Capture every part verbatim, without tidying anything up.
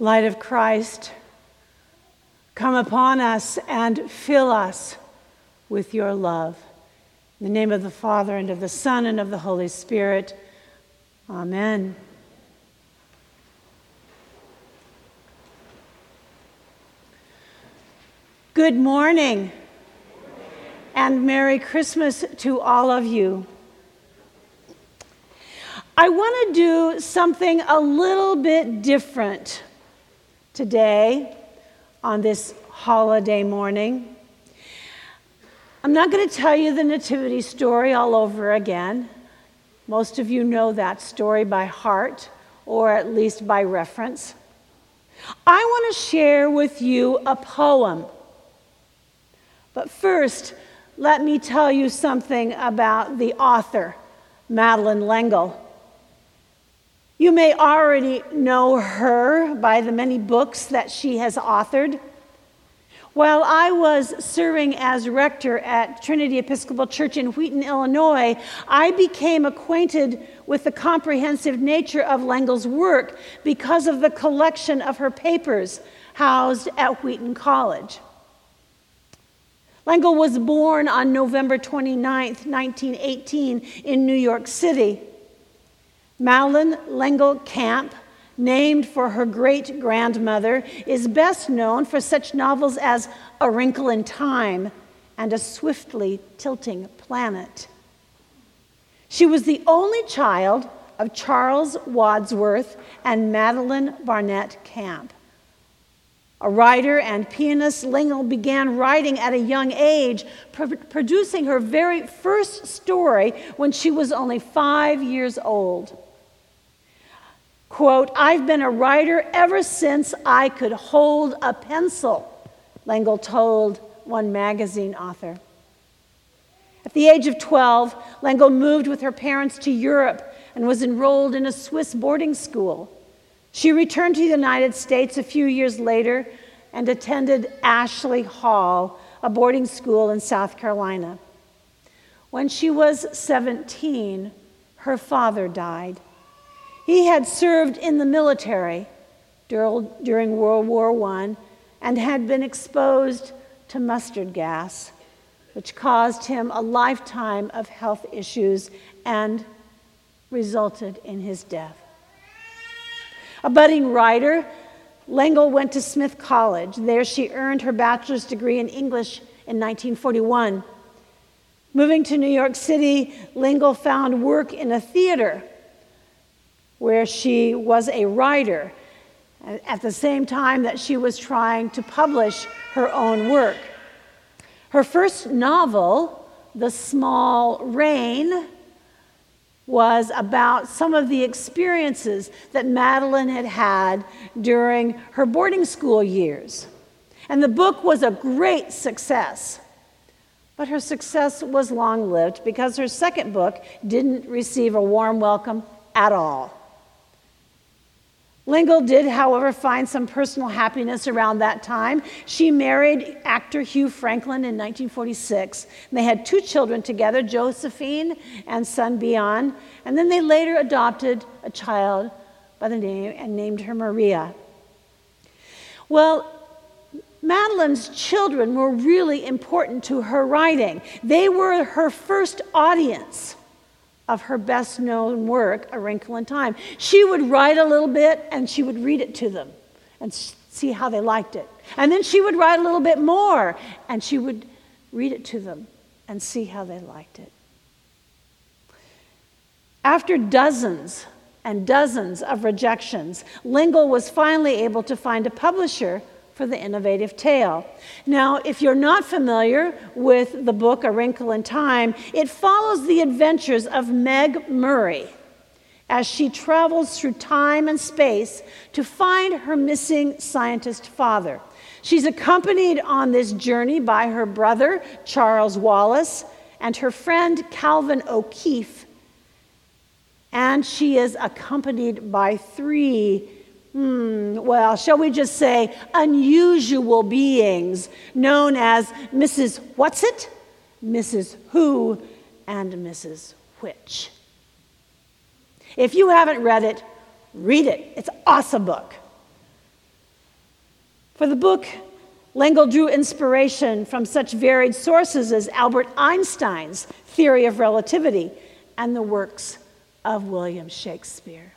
light of Christ, come upon us and fill us with your love. In the name of the Father, and of the Son, and of the Holy Spirit. Amen. Good morning, and Merry Christmas to all of you. I want to do something a little bit different today on this holiday morning. I'm not going to tell you the nativity story all over again. Most of you know that story by heart, or at least by reference. I want to share with you a poem. But first, let me tell you something about the author, Madeleine L'Engle. You may already know her by the many books that she has authored. While I was serving as rector at Trinity Episcopal Church in Wheaton, Illinois, I became acquainted with the comprehensive nature of L'Engle's work because of the collection of her papers housed at Wheaton College. L'Engle was born on November twenty-ninth, nineteen eighteen, in New York City. Madeleine L'Engle Camp, named for her great-grandmother, is best known for such novels as A Wrinkle in Time and A Swiftly Tilting Planet. She was the only child of Charles Wadsworth and Madeleine Barnett Camp. A writer and pianist, L'Engle began writing at a young age, pr- producing her very first story when she was only five years old. Quote, "I've been a writer ever since I could hold a pencil," L'Engle told one magazine author. At the age of twelve, L'Engle moved with her parents to Europe and was enrolled in a Swiss boarding school. She returned to the United States a few years later and attended Ashley Hall, a boarding school in South Carolina. When she was seventeen, her father died. He had served in the military during World War One and had been exposed to mustard gas, which caused him a lifetime of health issues and resulted in his death. A budding writer, L'Engle went to Smith College. There she earned her bachelor's degree in English in nineteen forty-one. Moving to New York City, L'Engle found work in a theater, where she was a writer at the same time that she was trying to publish her own work. Her first novel, The Small Rain, was about some of the experiences that Madeleine had had during her boarding school years. And the book was a great success. But her success was long-lived because her second book didn't receive a warm welcome at all. L'Engle did, however, find some personal happiness around that time. She married actor Hugh Franklin in nineteen forty-six. And they had two children together, Josephine and son Bion. And then they later adopted a child by the name and named her Maria. Well, Madeleine's children were really important to her writing. They were her first audience of her best-known work, A Wrinkle in Time. She would write a little bit, and she would read it to them and see how they liked it. And then she would write a little bit more, and she would read it to them and see how they liked it. After dozens and dozens of rejections, L'Engle was finally able to find a publisher for the innovative tale. Now, if you're not familiar with the book A Wrinkle in Time, it follows the adventures of Meg Murry as she travels through time and space to find her missing scientist father. She's accompanied on this journey by her brother, Charles Wallace, and her friend, Calvin O'Keefe. And she is accompanied by three Hmm, well, shall we just say unusual beings known as Missus What's It, Missus Who, and Missus Which. If you haven't read it, read it. It's an awesome book. For the book, L'Engle drew inspiration from such varied sources as Albert Einstein's theory of relativity and the works of William Shakespeare.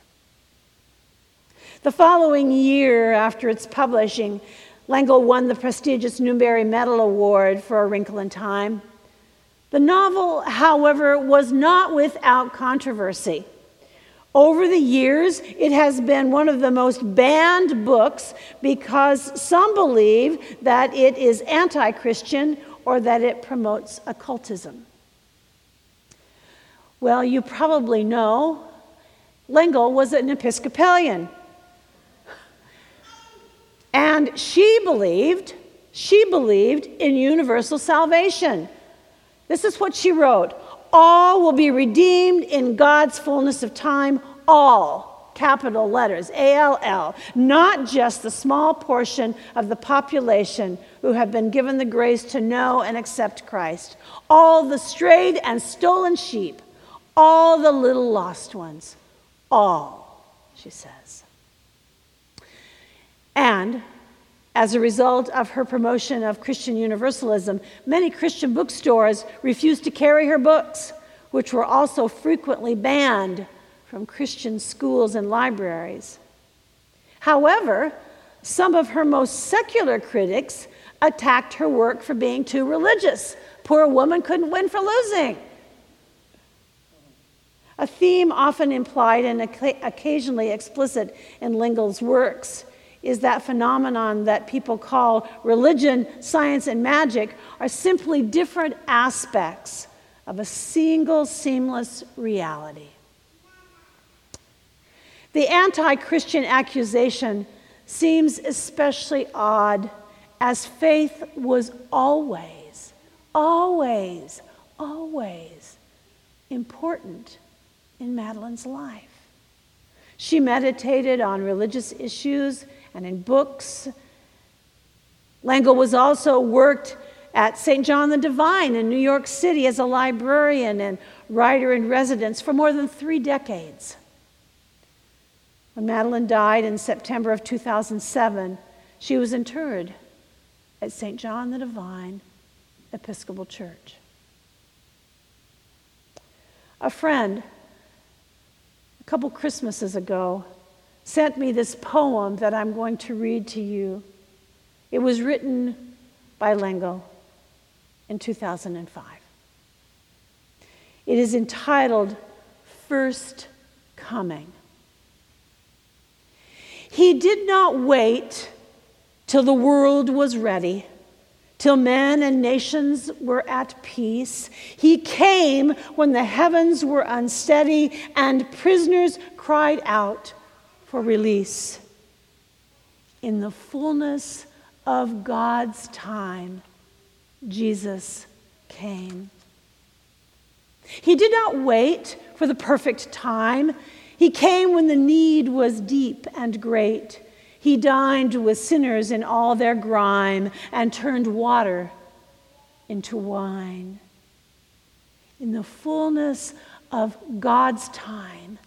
The following year after its publishing, L'Engle won the prestigious Newbery Medal Award for A Wrinkle in Time. The novel, however, was not without controversy. Over the years, it has been one of the most banned books because some believe that it is anti-Christian or that it promotes occultism. Well, you probably know L'Engle was an Episcopalian. And she believed, she believed in universal salvation. This is what she wrote. All will be redeemed in God's fullness of time. All, capital letters, A L L, not just the small portion of the population who have been given the grace to know and accept Christ. All the strayed and stolen sheep. All the little lost ones. All, she says. And as a result of her promotion of Christian universalism, many Christian bookstores refused to carry her books, which were also frequently banned from Christian schools and libraries. However, some of her most secular critics attacked her work for being too religious. Poor woman couldn't win for losing. A theme often implied and occasionally explicit in L'Engle's works is that phenomenon that people call religion, science, and magic are simply different aspects of a single seamless reality. The anti-Christian accusation seems especially odd as faith was always, always, always important in Madeleine's life. She meditated on religious issues and in books. L'Engle was also worked at Saint John the Divine in New York City as a librarian and writer-in-residence for more than three decades. When Madeleine died in September of two thousand seven, she was interred at Saint John the Divine Episcopal Church. A friend, a couple Christmases ago, sent me this poem that I'm going to read to you. It was written by L'Engle in two thousand five. It is entitled, First Coming. He did not wait till the world was ready, till men and nations were at peace. He came when the heavens were unsteady and prisoners cried out for release. In the fullness of God's time, Jesus came. He did not wait for the perfect time. He came when the need was deep and great. He dined with sinners in all their grime and turned water into wine. In the fullness of God's time,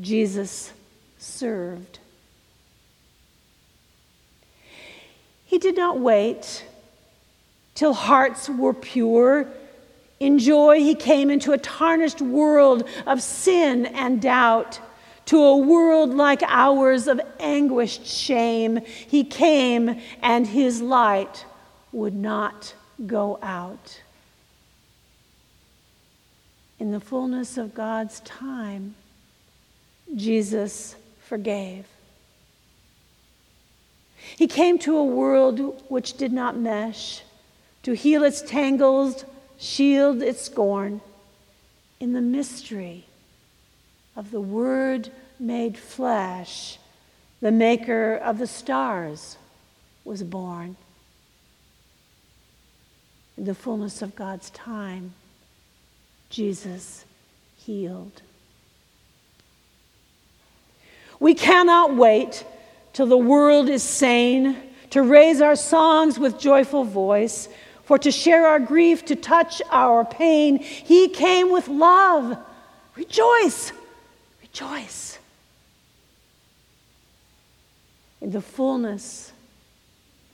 Jesus came. Served. He did not wait till hearts were pure. In joy, he came into a tarnished world of sin and doubt, to a world like ours of anguished shame. He came, and his light would not go out. In the fullness of God's time, Jesus forgave. He came to a world which did not mesh, to heal its tangles, shield its scorn. In the mystery of the Word made flesh, the Maker of the stars was born. In the fullness of God's time, Jesus healed. We cannot wait till the world is sane, to raise our songs with joyful voice, for to share our grief, to touch our pain. He came with love. Rejoice, rejoice. In the fullness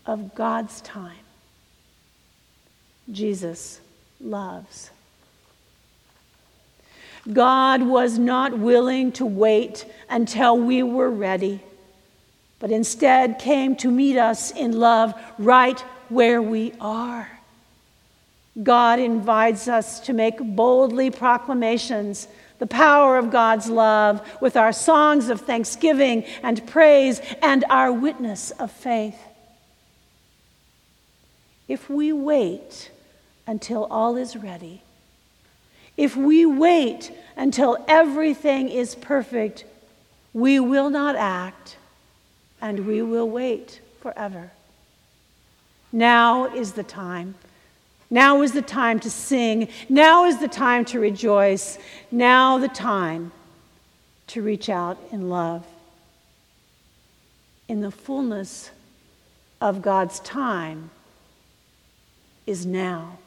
of God's time, Jesus loves. God was not willing to wait until we were ready, but instead came to meet us in love right where we are. God invites us to make boldly proclamations, the power of God's love, with our songs of thanksgiving and praise and our witness of faith. If we wait until all is ready, if we wait until everything is perfect, we will not act, and we will wait forever. Now is the time. Now is the time to sing. Now is the time to rejoice. Now the time to reach out in love. In the fullness of God's time is now.